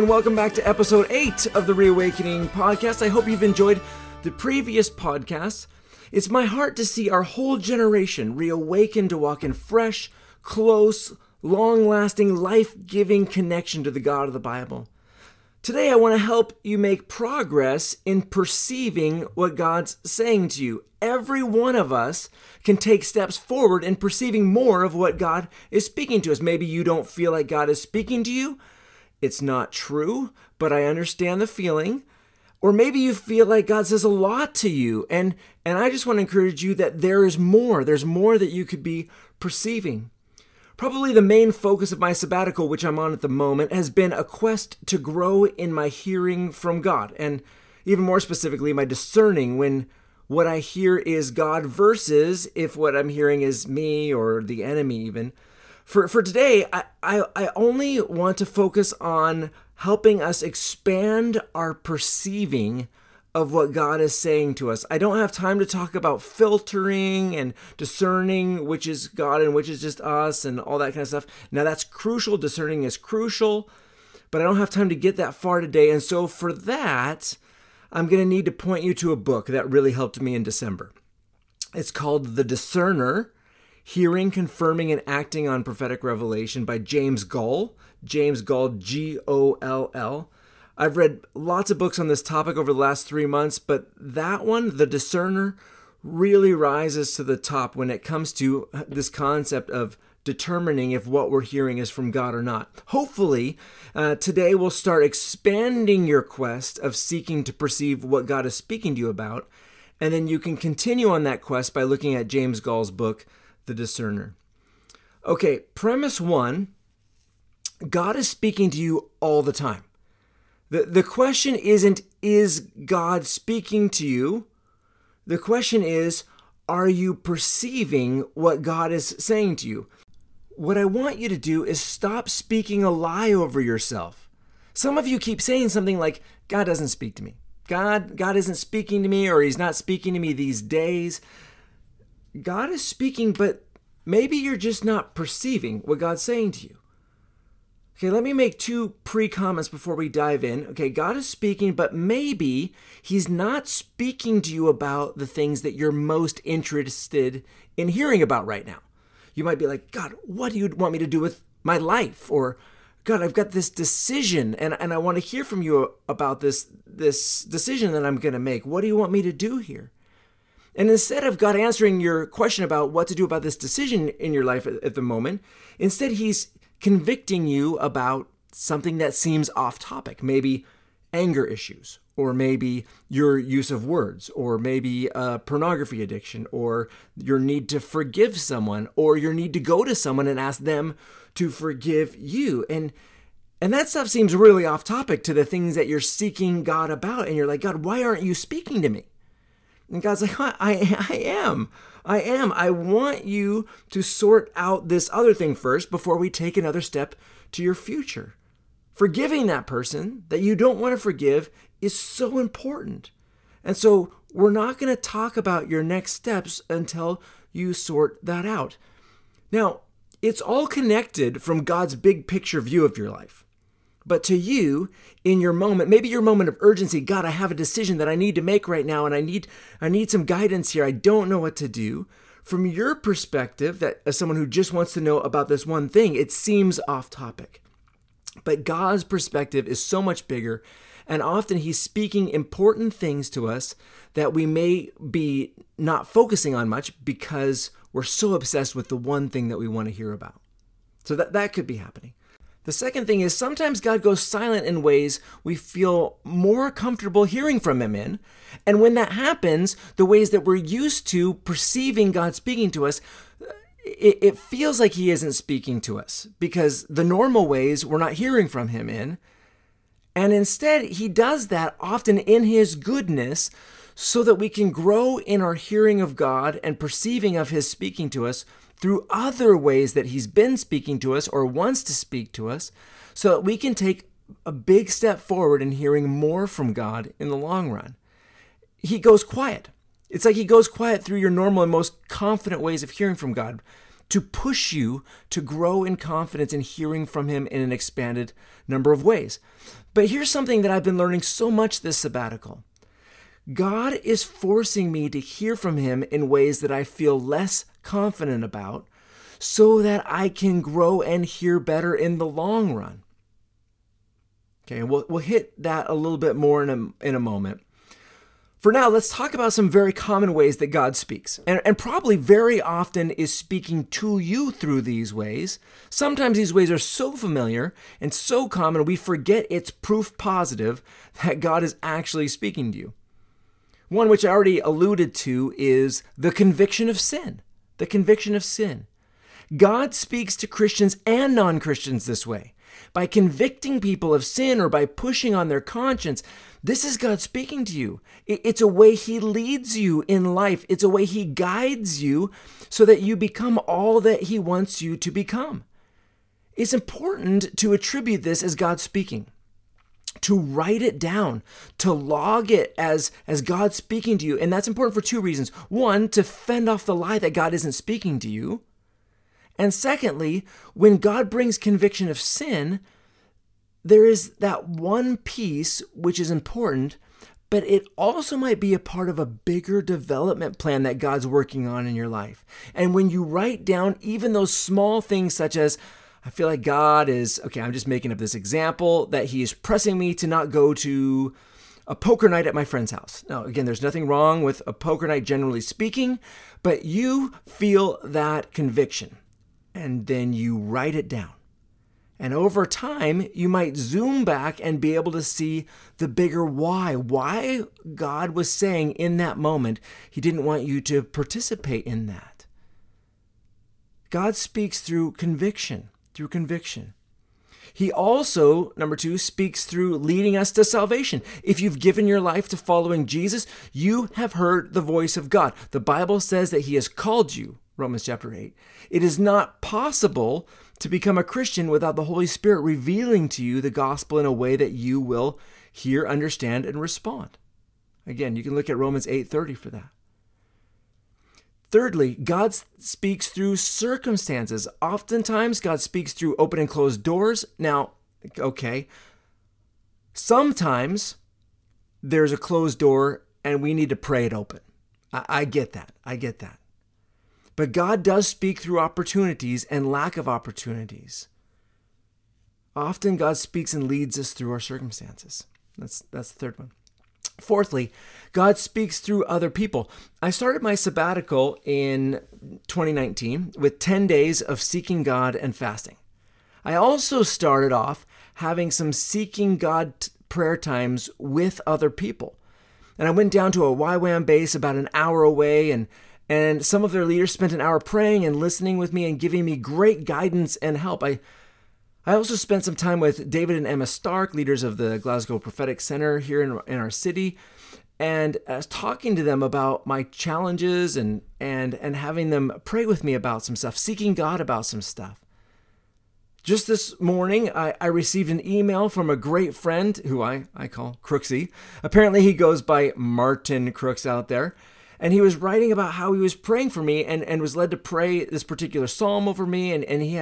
and welcome back to episode 8 of the Reawakening Podcast. I hope you've enjoyed the previous podcasts. It's my heart to see our whole generation reawaken to walk in fresh, close, long-lasting, life-giving connection to the God of the Bible. Today, I want to help you make progress in perceiving what God's saying to you. Every one of us can take steps forward in perceiving more of what God is speaking to us. Maybe you don't feel like God is speaking to you. It's not true, but I understand the feeling. Or maybe you feel like God says a lot to you. And I just want to encourage you that there is more. There's more that you could be perceiving. Probably the main focus of my sabbatical, which I'm on at the moment, has been a quest to grow in my hearing from God, and even more specifically, my discerning when what I hear is God versus if what I'm hearing is me or the enemy even. For today, I only want to focus on helping us expand our perceiving of what God is saying to us. I don't have time to talk about filtering and discerning, which is God and which is just us and all that kind of stuff. Now that's crucial. Discerning is crucial, but I don't have time to get that far today. And so for that, I'm going to need to point you to a book that really helped me in December. It's called The Discerner, Hearing, Confirming, and Acting on Prophetic Revelation by James Goll. James Goll, G-O-L-L. I've read lots of books on this topic over the last 3 months, but that one, The Discerner, really rises to the top when it comes to this concept of determining if what we're hearing is from God or not. Hopefully, today we'll start expanding your quest of seeking to perceive what God is speaking to you about, and then you can continue on that quest by looking at James Goll's book, The Discerner. Okay, premise one, God is speaking to you all the time. The question isn't, is God speaking to you? The question is, are you perceiving what God is saying to you? What I want you to do is stop speaking a lie over yourself. Some of you keep saying something like, God doesn't speak to me. God isn't speaking to me, or he's not speaking to me these days. God is speaking, but maybe you're just not perceiving what God's saying to you. Okay, let me make two pre-comments before we dive in. Okay, God is speaking, but maybe he's not speaking to you about the things that you're most interested in hearing about right now. You might be like, God, what do you want me to do with my life? Or, God, I've got this decision, and I want to hear from you about this decision that I'm going to make. What do you want me to do here? And instead of God answering your question about what to do about this decision in your life at the moment, instead he's convicting you about something that seems off topic, maybe anger issues, or maybe your use of words, or maybe pornography addiction, or your need to forgive someone, or your need to go to someone and ask them to forgive you. And that stuff seems really off topic to the things that you're seeking God about. And you're like, God, why aren't you speaking to me? And God's like, I am. I want you to sort out this other thing first before we take another step to your future. Forgiving that person that you don't want to forgive is so important. And so we're not going to talk about your next steps until you sort that out. Now, it's all connected from God's big picture view of your life. But to you, in your moment, maybe your moment of urgency, God, I have a decision that I need to make right now, and I need some guidance here. I don't know what to do. From your perspective, that as someone who just wants to know about this one thing, it seems off topic. But God's perspective is so much bigger, and often he's speaking important things to us that we may be not focusing on much because we're so obsessed with the one thing that we want to hear about. So that could be happening. The second thing is sometimes God goes silent in ways we feel more comfortable hearing from him in. And when that happens, the ways that we're used to perceiving God speaking to us, it feels like he isn't speaking to us because the normal ways we're not hearing from him in. And instead, he does that often in his goodness so that we can grow in our hearing of God and perceiving of his speaking to us through other ways that he's been speaking to us or wants to speak to us so that we can take a big step forward in hearing more from God in the long run. He goes quiet. It's like he goes quiet through your normal and most confident ways of hearing from God. to push you to grow in confidence in hearing from him in an expanded number of ways. But here's something that I've been learning so much this sabbatical. God is forcing me to hear from him in ways that I feel less confident about so that I can grow and hear better in the long run. Okay, we'll hit that a little bit more in a moment. For now, let's talk about some very common ways that God speaks, and probably very often is speaking to you through these ways. Sometimes these ways are so familiar and so common, we forget it's proof positive that God is actually speaking to you. One which I already alluded to is the conviction of sin. The conviction of sin. God speaks to Christians and non-Christians this way. By convicting people of sin or by pushing on their conscience, this is God speaking to you. It's a way he leads you in life. It's a way he guides you so that you become all that he wants you to become. It's important to attribute this as God speaking, to write it down, to log it as God speaking to you. And that's important for two reasons. One, to fend off the lie that God isn't speaking to you. And secondly, when God brings conviction of sin, there is that one piece which is important, but it also might be a part of a bigger development plan that God's working on in your life. And when you write down even those small things such as, I feel like God is, okay, I'm just making up this example, that he is pressing me to not go to a poker night at my friend's house. Now, again, there's nothing wrong with a poker night, generally speaking, but you feel that conviction. And then you write it down. And over time, you might zoom back and be able to see the bigger why. Why God was saying in that moment, he didn't want you to participate in that. God speaks through conviction, through conviction. He also, number two, speaks through leading us to salvation. If you've given your life to following Jesus, you have heard the voice of God. The Bible says that he has called you. Romans chapter 8. It is not possible to become a Christian without the Holy Spirit revealing to you the gospel in a way that you will hear, understand, and respond. Again, you can look at Romans 8:30 for that. Thirdly, God speaks through circumstances. Oftentimes, God speaks through open and closed doors. Now, okay, sometimes there's a closed door and we need to pray it open. I get that. I get that. But God does speak through opportunities and lack of opportunities. Often God speaks and leads us through our circumstances. That's the third one. Fourthly, God speaks through other people. I started my sabbatical in 2019 with 10 days of seeking God and fasting. I also started off having some seeking God prayer times with other people. And I went down to a YWAM base about an hour away, and some of their leaders spent an hour praying and listening with me and giving me great guidance and help. I also spent some time with David and Emma Stark, leaders of the Glasgow Prophetic Center here in our city, and I was talking to them about my challenges and having them pray with me about some stuff, seeking God about some stuff. Just this morning, I received an email from a great friend who I call Crooksy. Apparently he goes by Martin Crooks out there. And he was writing about how he was praying for me and was led to pray this particular psalm over me. And he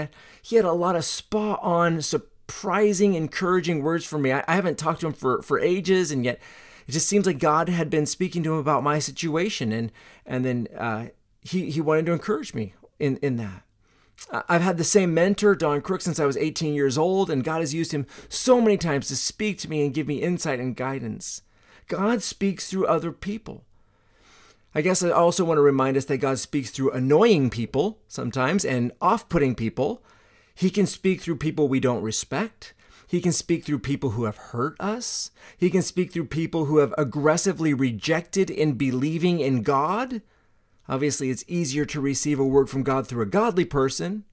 had a lot of spot-on, surprising, encouraging words for me. I haven't talked to him for ages, and yet it just seems like God had been speaking to him about my situation. And then he wanted to encourage me in that. I've had the same mentor, Don Crook, since I was 18 years old, and God has used him so many times to speak to me and give me insight and guidance. God speaks through other people. I guess I also want to remind us that God speaks through annoying people sometimes and off-putting people. He can speak through people we don't respect. He can speak through people who have hurt us. He can speak through people who have aggressively rejected in believing in God. Obviously, it's easier to receive a word from God through a godly person.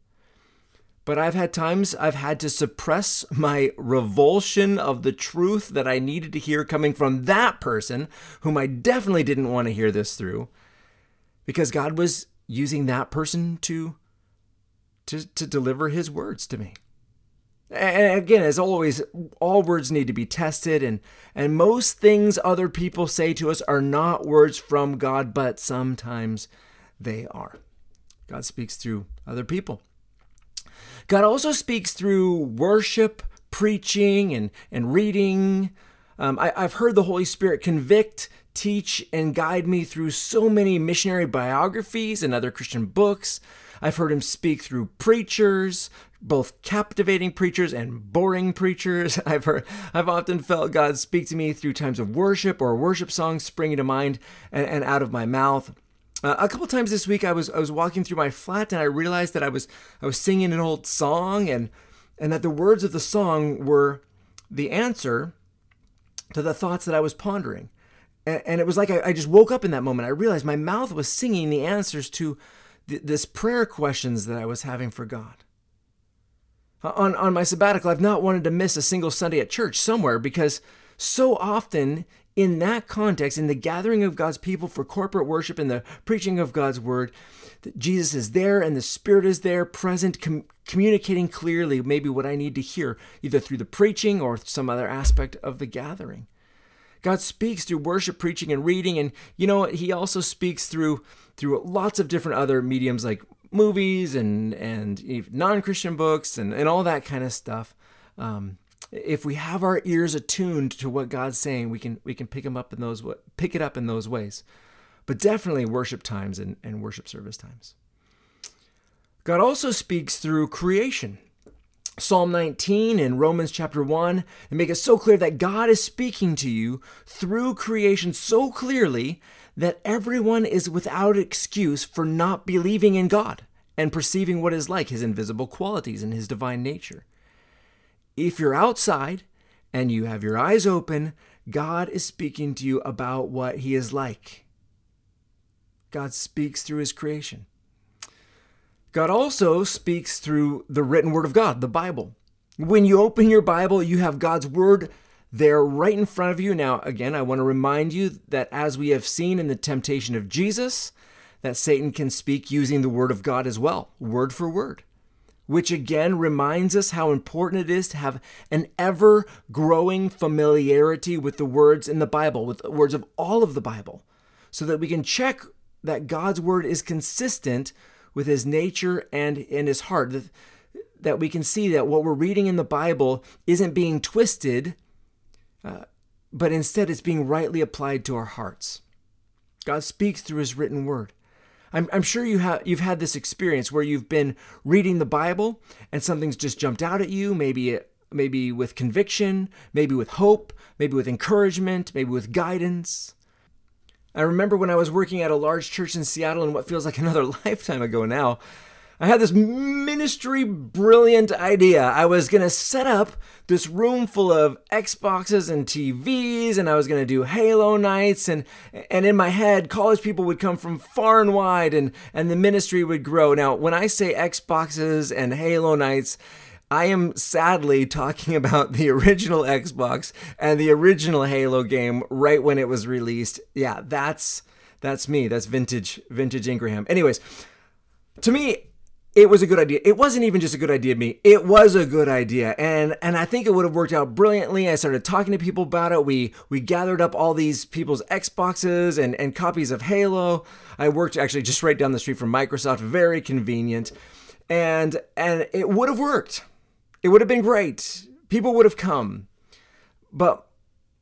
But I've had times I've had to suppress my revulsion of the truth that I needed to hear coming from that person, whom I definitely didn't want to hear this through, because God was using that person to deliver his words to me. And again, as always, all words need to be tested, and most things other people say to us are not words from God, but sometimes they are. God speaks through other people. God also speaks through worship, preaching, and reading. I've heard the Holy Spirit convict, teach, and guide me through so many missionary biographies and other Christian books. I've heard him speak through preachers, both captivating preachers and boring preachers. I've often felt God speak to me through times of worship or worship songs springing to mind and out of my mouth. A couple times this week, I was walking through my flat and I realized that I was singing an old song and that the words of the song were the answer to the thoughts that I was pondering. And it was like I just woke up in that moment. I realized my mouth was singing the answers to this prayer questions that I was having for God. On my sabbatical, I've not wanted to miss a single Sunday at church somewhere, because so often in that context, in the gathering of God's people for corporate worship and the preaching of God's word, that Jesus is there and the Spirit is there, present, communicating clearly maybe what I need to hear, either through the preaching or some other aspect of the gathering. God speaks through worship, preaching, and reading, and you know, he also speaks through lots of different other mediums like movies and non-Christian books and all that kind of stuff. If we have our ears attuned to what God's saying, we can pick it up in those ways. But definitely worship times and worship service times. God also speaks through creation. Psalm 19 and Romans chapter 1, and make it so clear that God is speaking to you through creation so clearly that everyone is without excuse for not believing in God and perceiving what is like his invisible qualities and his divine nature. If you're outside and you have your eyes open, God is speaking to you about what he is like. God speaks through his creation. God also speaks through the written word of God, the Bible. When you open your Bible, you have God's word there right in front of you. Now, again, I want to remind you that as we have seen in the temptation of Jesus, that Satan can speak using the word of God as well, word for word, which again reminds us how important it is to have an ever-growing familiarity with the words in the Bible, with the words of all of the Bible, so that we can check that God's word is consistent with his nature and his heart, that we can see that what we're reading in the Bible isn't being twisted, but instead it's being rightly applied to our hearts. God speaks through his written word. I'm sure you've had this experience where you've been reading the Bible and something's just jumped out at you, maybe with conviction, maybe with hope, maybe with encouragement, maybe with guidance. I remember when I was working at a large church in Seattle in what feels like another lifetime ago now, I had this ministry brilliant idea. I was going to set up this room full of Xboxes and TVs, and I was going to do Halo nights, and in my head, college people would come from far and wide, and the ministry would grow. Now, when I say Xboxes and Halo nights, I am sadly talking about the original Xbox and the original Halo game right when it was released. Yeah, that's me. That's vintage Ingraham. Anyways, to me, it was a good idea. It wasn't even just a good idea to me. It was a good idea. And I think it would have worked out brilliantly. I started talking to people about it. We gathered up all these people's Xboxes and copies of Halo. I worked actually just right down the street from Microsoft. Very convenient. And it would have worked. It would have been great. People would have come. But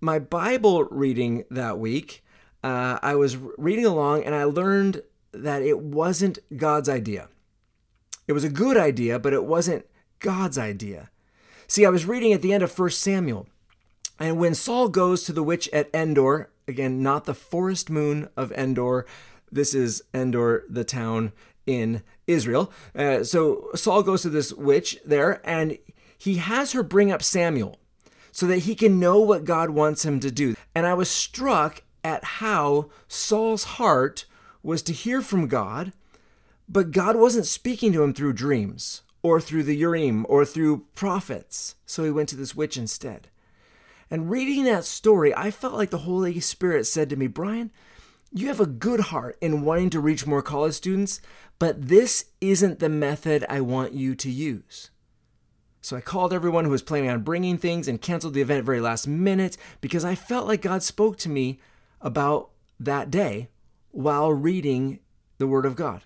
my Bible reading that week, I was reading along and I learned that it wasn't God's idea. It was a good idea, but it wasn't God's idea. See, I was reading at the end of 1 Samuel. And when Saul goes to the witch at Endor, again, not the forest moon of Endor. This is Endor, the town in Israel. So Saul goes to this witch there and he has her bring up Samuel so that he can know what God wants him to do. And I was struck at how Saul's heart was to hear from God, but God wasn't speaking to him through dreams or through the Urim or through prophets. So he went to this witch instead. And reading that story, I felt like the Holy Spirit said to me, Brian, you have a good heart in wanting to reach more college students, but this isn't the method I want you to use. So I called everyone who was planning on bringing things and canceled the event at very last minute because I felt like God spoke to me about that day while reading the Word of God.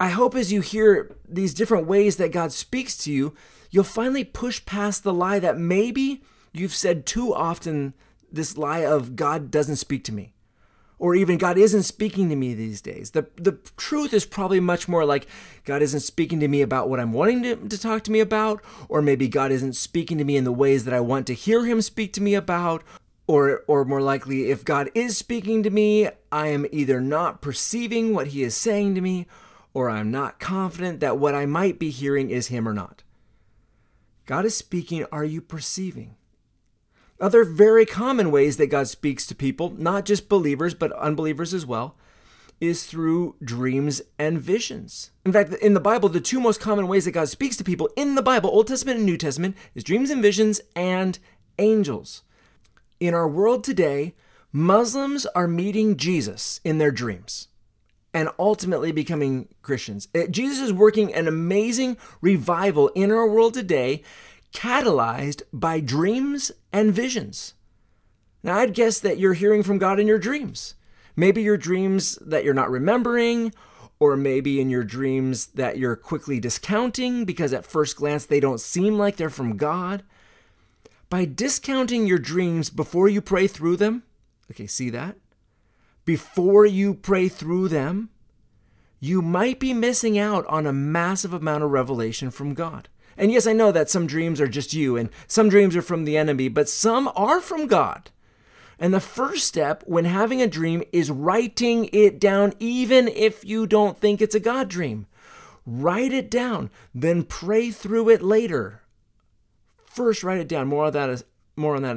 I hope as you hear these different ways that God speaks to you, you'll finally push past the lie that maybe you've said too often, this lie of God doesn't speak to me, or even God isn't speaking to me these days. The truth is probably much more like God isn't speaking to me about what I'm wanting to talk to me about, or maybe God isn't speaking to me in the ways that I want to hear him speak to me about, or more likely, if God is speaking to me, I am either not perceiving what he is saying to me, or I'm not confident that what I might be hearing is him or not. God is speaking. Are you perceiving? Other very common ways that God speaks to people, not just believers, but unbelievers as well, is through dreams and visions. In fact, in the Bible, the two most common ways that God speaks to people in the Bible, Old Testament and New Testament, is dreams and visions and angels. In our world today, Muslims are meeting Jesus in their dreams and ultimately becoming Christians. Jesus is working an amazing revival in our world today, catalyzed by dreams and visions. Now, I'd guess that you're hearing from God in your dreams. Maybe your dreams that you're not remembering, or maybe in your dreams that you're quickly discounting because at first glance they don't seem like they're from God. By discounting your dreams before you pray through them, okay, see that? Before you pray through them, you might be missing out on a massive amount of revelation from God. And yes, I know that some dreams are just you and some dreams are from the enemy, but some are from God. And the first step when having a dream is writing it down, even if you don't think it's a God dream. Write it down, then pray through it later. First, write it down. More on that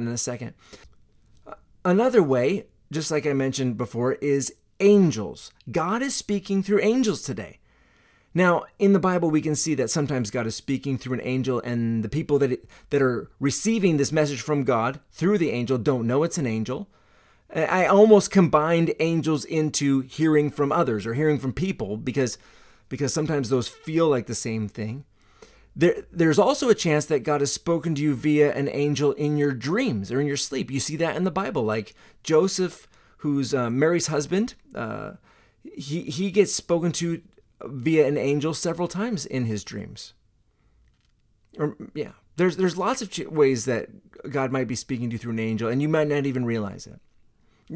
in a second. Another way, just like I mentioned before, is angels. God is speaking through angels today. Now, in the Bible, we can see that sometimes God is speaking through an angel, and the people that are receiving this message from God through the angel don't know it's an angel. I almost combined angels into hearing from others or hearing from people because sometimes those feel like the same thing. There's also a chance that God has spoken to you via an angel in your dreams or in your sleep. You see that in the Bible, like Joseph, who's Mary's husband, he gets spoken to via an angel several times in his dreams. There's lots of ways that God might be speaking to you through an angel, and you might not even realize it.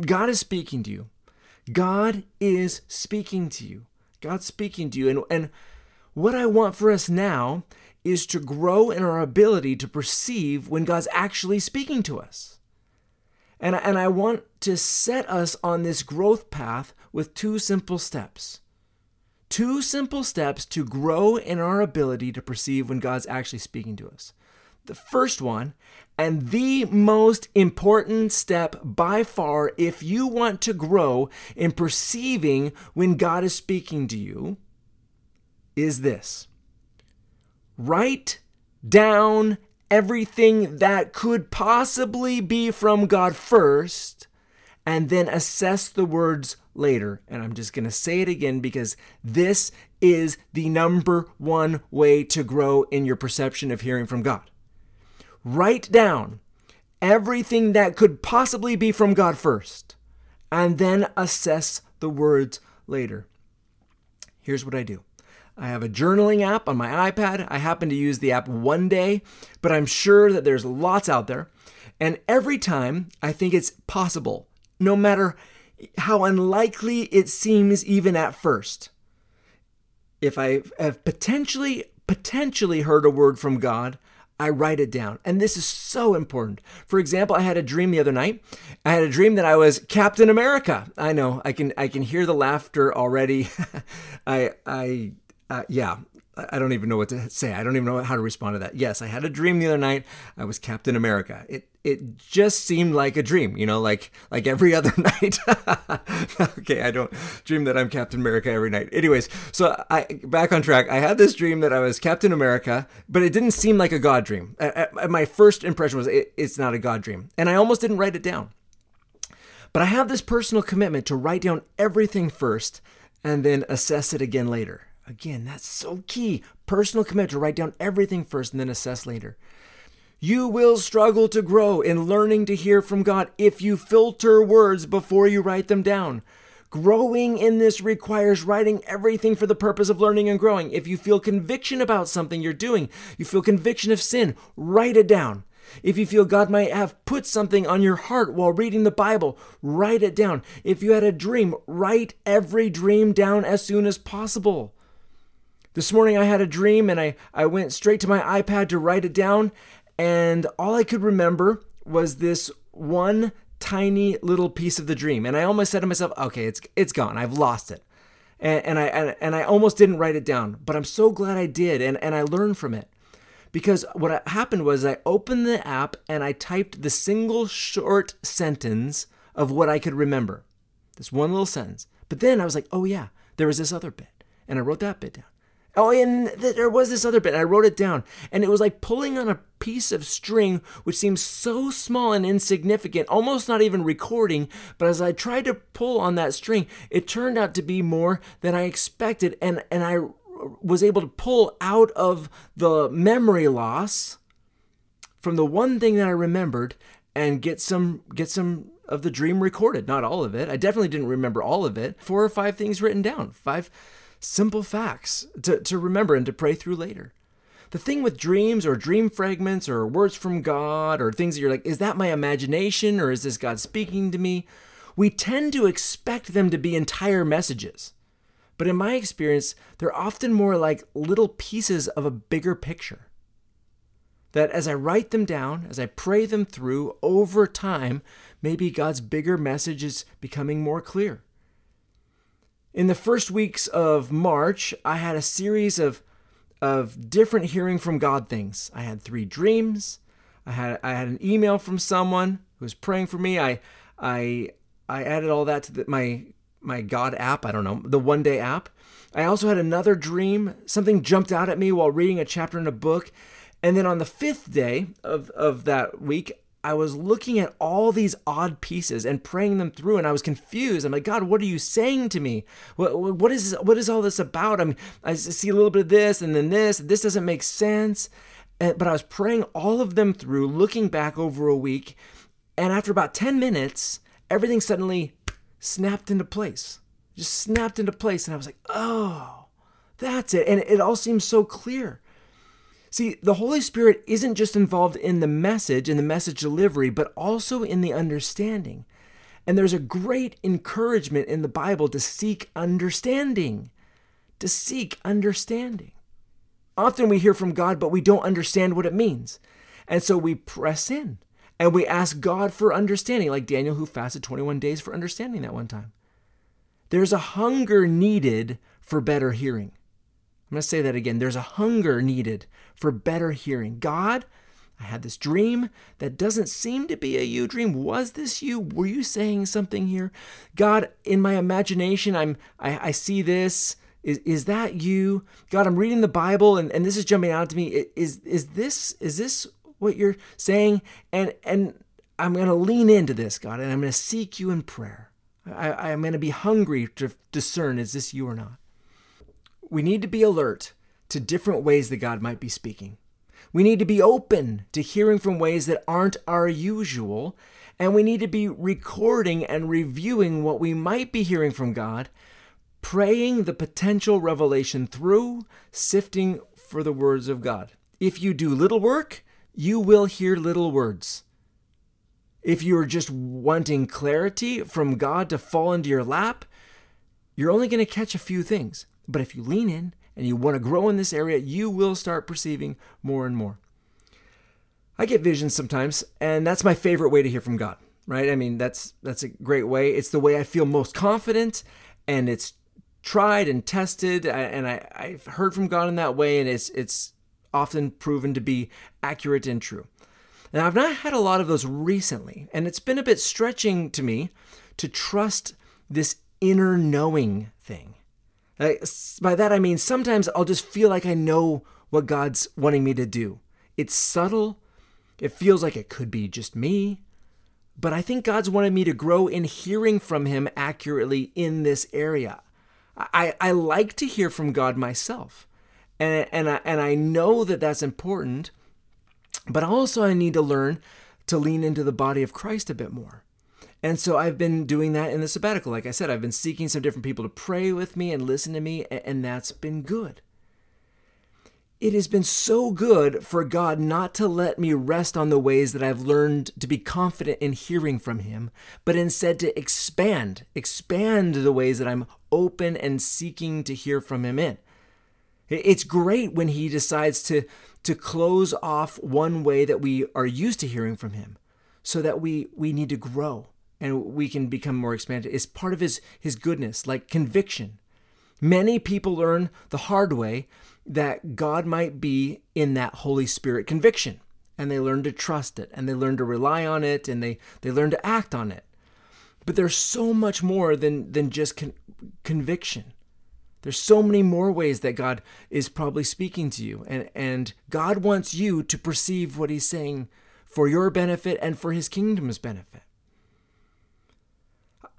God is speaking to you. God is speaking to you. God's speaking to you. And what I want for us now is to grow in our ability to perceive when God's actually speaking to us. And I want to set us on this growth path with two simple steps. Two simple steps to grow in our ability to perceive when God's actually speaking to us. The first one, and the most important step by far, if you want to grow in perceiving when God is speaking to you, is this. Write down everything that could possibly be from God first, and then assess the words later. And I'm just going to say it again because this is the number one way to grow in your perception of hearing from God. Write down everything that could possibly be from God first, and then assess the words later. Here's what I do. I have a journaling app on my iPad. I happen to use the app one day, but I'm sure that there's lots out there. And every time I think it's possible, no matter how unlikely it seems even at first. If I have potentially heard a word from God, I write it down. And this is so important. For example, I had a dream the other night. I had a dream that I was Captain America. I know, I can hear the laughter already. I don't even know what to say. I don't even know how to respond to that. Yes, I had a dream the other night. I was Captain America. It just seemed like a dream, like every other night. Okay, I don't dream that I'm Captain America every night. Anyways, so back on track. I had this dream that I was Captain America, but it didn't seem like a God dream. My first impression was it's not a God dream. And I almost didn't write it down. But I have this personal commitment to write down everything first and then assess it again later. Again, that's so key. Personal commitment to write down everything first and then assess later. You will struggle to grow in learning to hear from God if you filter words before you write them down. Growing in this requires writing everything for the purpose of learning and growing. If you feel conviction about something you're doing, you feel conviction of sin, write it down. If you feel God might have put something on your heart while reading the Bible, write it down. If you had a dream, write every dream down as soon as possible. This morning I had a dream and I went straight to my iPad to write it down, and all I could remember was this one tiny little piece of the dream. And I almost said to myself, okay, it's gone. I've lost it. And I almost didn't write it down, but I'm so glad I did, and I learned from it. Because what happened was I opened the app and I typed the single short sentence of what I could remember. This one little sentence. But then I was like, oh yeah, there was this other bit. And I wrote that bit down. Oh, and there was this other bit. And I wrote it down. And it was like pulling on a piece of string, which seems so small and insignificant, almost not even recording. But as I tried to pull on that string, it turned out to be more than I expected. And I was able to pull out of the memory loss from the one thing that I remembered and get some of the dream recorded. Not all of it. I definitely didn't remember all of it. 4 or 5 things written down. 5 simple facts to remember and to pray through later. The thing with dreams or dream fragments or words from God or things that you're like, is that my imagination or is this God speaking to me? We tend to expect them to be entire messages. But in my experience, they're often more like little pieces of a bigger picture. That as I write them down, as I pray them through over time, maybe God's bigger message is becoming more clear. In the first weeks of March, I had a series of different hearing from God things. I had 3 dreams. I had an email from someone who was praying for me. I added all that to my God app, I don't know, the One Day app. I also had another dream. Something jumped out at me while reading a chapter in a book. And then on the 5th day of that week, I was looking at all these odd pieces and praying them through, and I was confused. I'm like, God, what are you saying to me? What is all this about? I see a little bit of this and then this. This doesn't make sense. But I was praying all of them through, looking back over a week. And after about 10 minutes, everything suddenly snapped into place. Just snapped into place. And I was like, oh, that's it. And it all seems so clear. See, the Holy Spirit isn't just involved in the message and the message delivery, but also in the understanding. And there's a great encouragement in the Bible to seek understanding. To seek understanding. Often we hear from God, but we don't understand what it means. And so we press in. And we ask God for understanding, like Daniel, who fasted 21 days for understanding that one time. There's a hunger needed for better hearing. I'm going to say that again. There's a hunger needed for better hearing. God, I had this dream that doesn't seem to be a you dream. Was this you? Were you saying something here? God, in my imagination, I see this. Is that you? God, I'm reading the Bible, and this is jumping out to me. Is this what you're saying, and I'm going to lean into this, God, and I'm going to seek you in prayer. I'm going to be hungry to discern, is this you or not? We need to be alert to different ways that God might be speaking. We need to be open to hearing from ways that aren't our usual, and we need to be recording and reviewing what we might be hearing from God, praying the potential revelation through, sifting for the words of God. If you do little work, you will hear little words. If you're just wanting clarity from God to fall into your lap, you're only going to catch a few things. But if you lean in and you want to grow in this area, you will start perceiving more and more. I get visions sometimes, and that's my favorite way to hear from God, right? I mean, that's a great way. It's the way I feel most confident, and it's tried and tested, and I've heard from God in that way, and it's often proven to be accurate and true. Now, I've not had a lot of those recently, and it's been a bit stretching to me to trust this inner knowing thing. By that, I mean, sometimes I'll just feel like I know what God's wanting me to do. It's subtle. It feels like it could be just me, but I think God's wanted me to grow in hearing from him accurately in this area. I like to hear from God myself. And I know that that's important, but also I need to learn to lean into the body of Christ a bit more. And so I've been doing that in the sabbatical. Like I said, I've been seeking some different people to pray with me and listen to me, and that's been good. It has been so good for God not to let me rest on the ways that I've learned to be confident in hearing from him, but instead to expand the ways that I'm open and seeking to hear from him in. It's great when he decides to close off one way that we are used to hearing from him so that we need to grow and we can become more expanded. It's part of his goodness, like conviction. Many people learn the hard way that God might be in that Holy Spirit conviction, and they learn to trust it, and they learn to rely on it, and they learn to act on it. But there's so much more than just conviction. There's so many more ways that God is probably speaking to you, and God wants you to perceive what he's saying for your benefit and for his kingdom's benefit.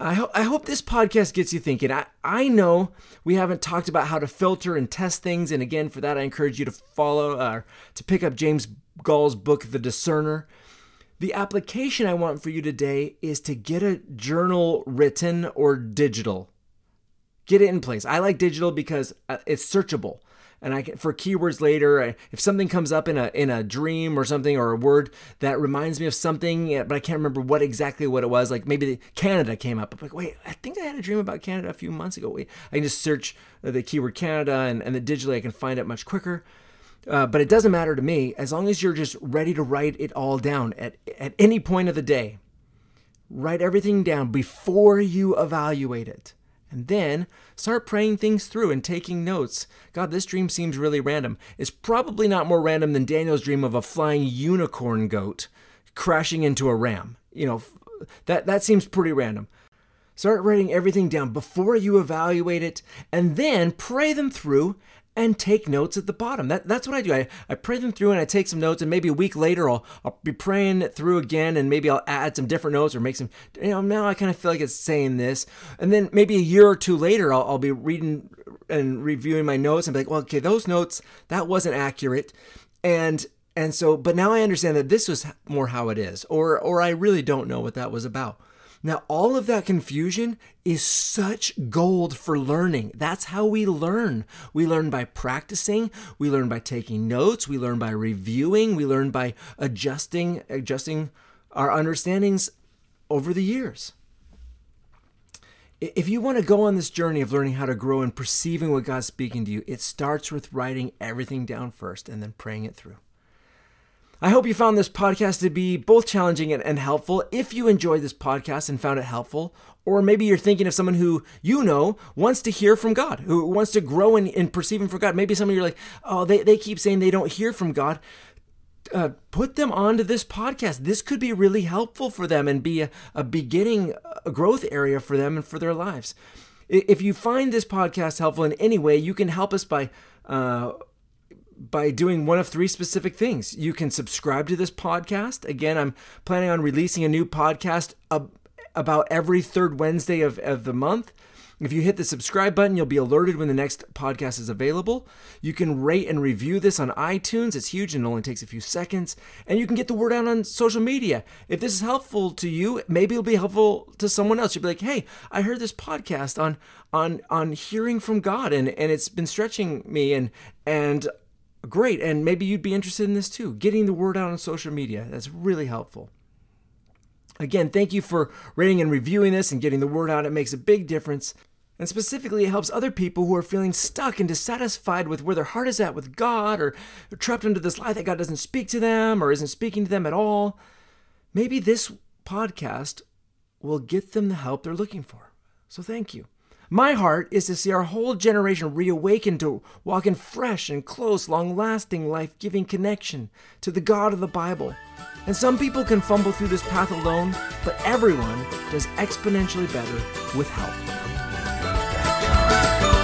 I hope this podcast gets you thinking. I know we haven't talked about how to filter and test things, and again, for that, I encourage you to pick up James Goll's book, The Discerner. The application I want for you today is to get a journal written or digital. Get it in place. I like digital because it's searchable, and I can, for keywords later, if something comes up in a dream or something, or a word that reminds me of something, but I can't remember exactly what it was. Like maybe Canada came up. I'm like, wait, I think I had a dream about Canada a few months ago. Wait, I can just search the keyword Canada, and the digitally I can find it much quicker. But it doesn't matter to me as long as you're just ready to write it all down at any point of the day. Write everything down before you evaluate it. And then start praying things through and taking notes. God, this dream seems really random. It's probably not more random than Daniel's dream of a flying unicorn goat crashing into a ram. You know, that seems pretty random. Start writing everything down before you evaluate it, and then pray them through and take notes at the bottom. That's what I do. I pray them through and I take some notes, and maybe a week later I'll be praying it through again, and maybe I'll add some different notes or make some, now I kind of feel like it's saying this. And then maybe a year or two later I'll be reading and reviewing my notes and be like, well, okay, those notes, that wasn't accurate. And so, but now I understand that this was more how it is, or I really don't know what that was about. Now, all of that confusion is such gold for learning. That's how we learn. We learn by practicing. We learn by taking notes. We learn by reviewing. We learn by adjusting our understandings over the years. If you want to go on this journey of learning how to grow and perceiving what God's speaking to you, it starts with writing everything down first and then praying it through. I hope you found this podcast to be both challenging and helpful. If you enjoyed this podcast and found it helpful, or maybe you're thinking of someone who you know wants to hear from God, who wants to grow in perceiving from God. Maybe some of you are like, oh, they keep saying they don't hear from God. Put them onto this podcast. This could be really helpful for them and be a beginning, a growth area for them and for their lives. If you find this podcast helpful in any way, you can help us by doing one of three specific things. You can subscribe to this podcast. Again, I'm planning on releasing a new podcast about every third Wednesday of the month. If you hit the subscribe button, you'll be alerted when the next podcast is available. You can rate and review this on iTunes. It's huge and it only takes a few seconds. And you can get the word out on social media. If this is helpful to you, maybe it'll be helpful to someone else. You'll be like, hey, I heard this podcast on hearing from God, and it's been stretching me and great, and maybe you'd be interested in this too. Getting the word out on social media, that's really helpful. Again, thank you for rating and reviewing this and getting the word out. It makes a big difference. And specifically, it helps other people who are feeling stuck and dissatisfied with where their heart is at with God, or trapped under this lie that God doesn't speak to them or isn't speaking to them at all. Maybe this podcast will get them the help they're looking for. So thank you. My heart is to see our whole generation reawakened to walk in fresh and close, long-lasting, life-giving connection to the God of the Bible. And some people can fumble through this path alone, but everyone does exponentially better with help.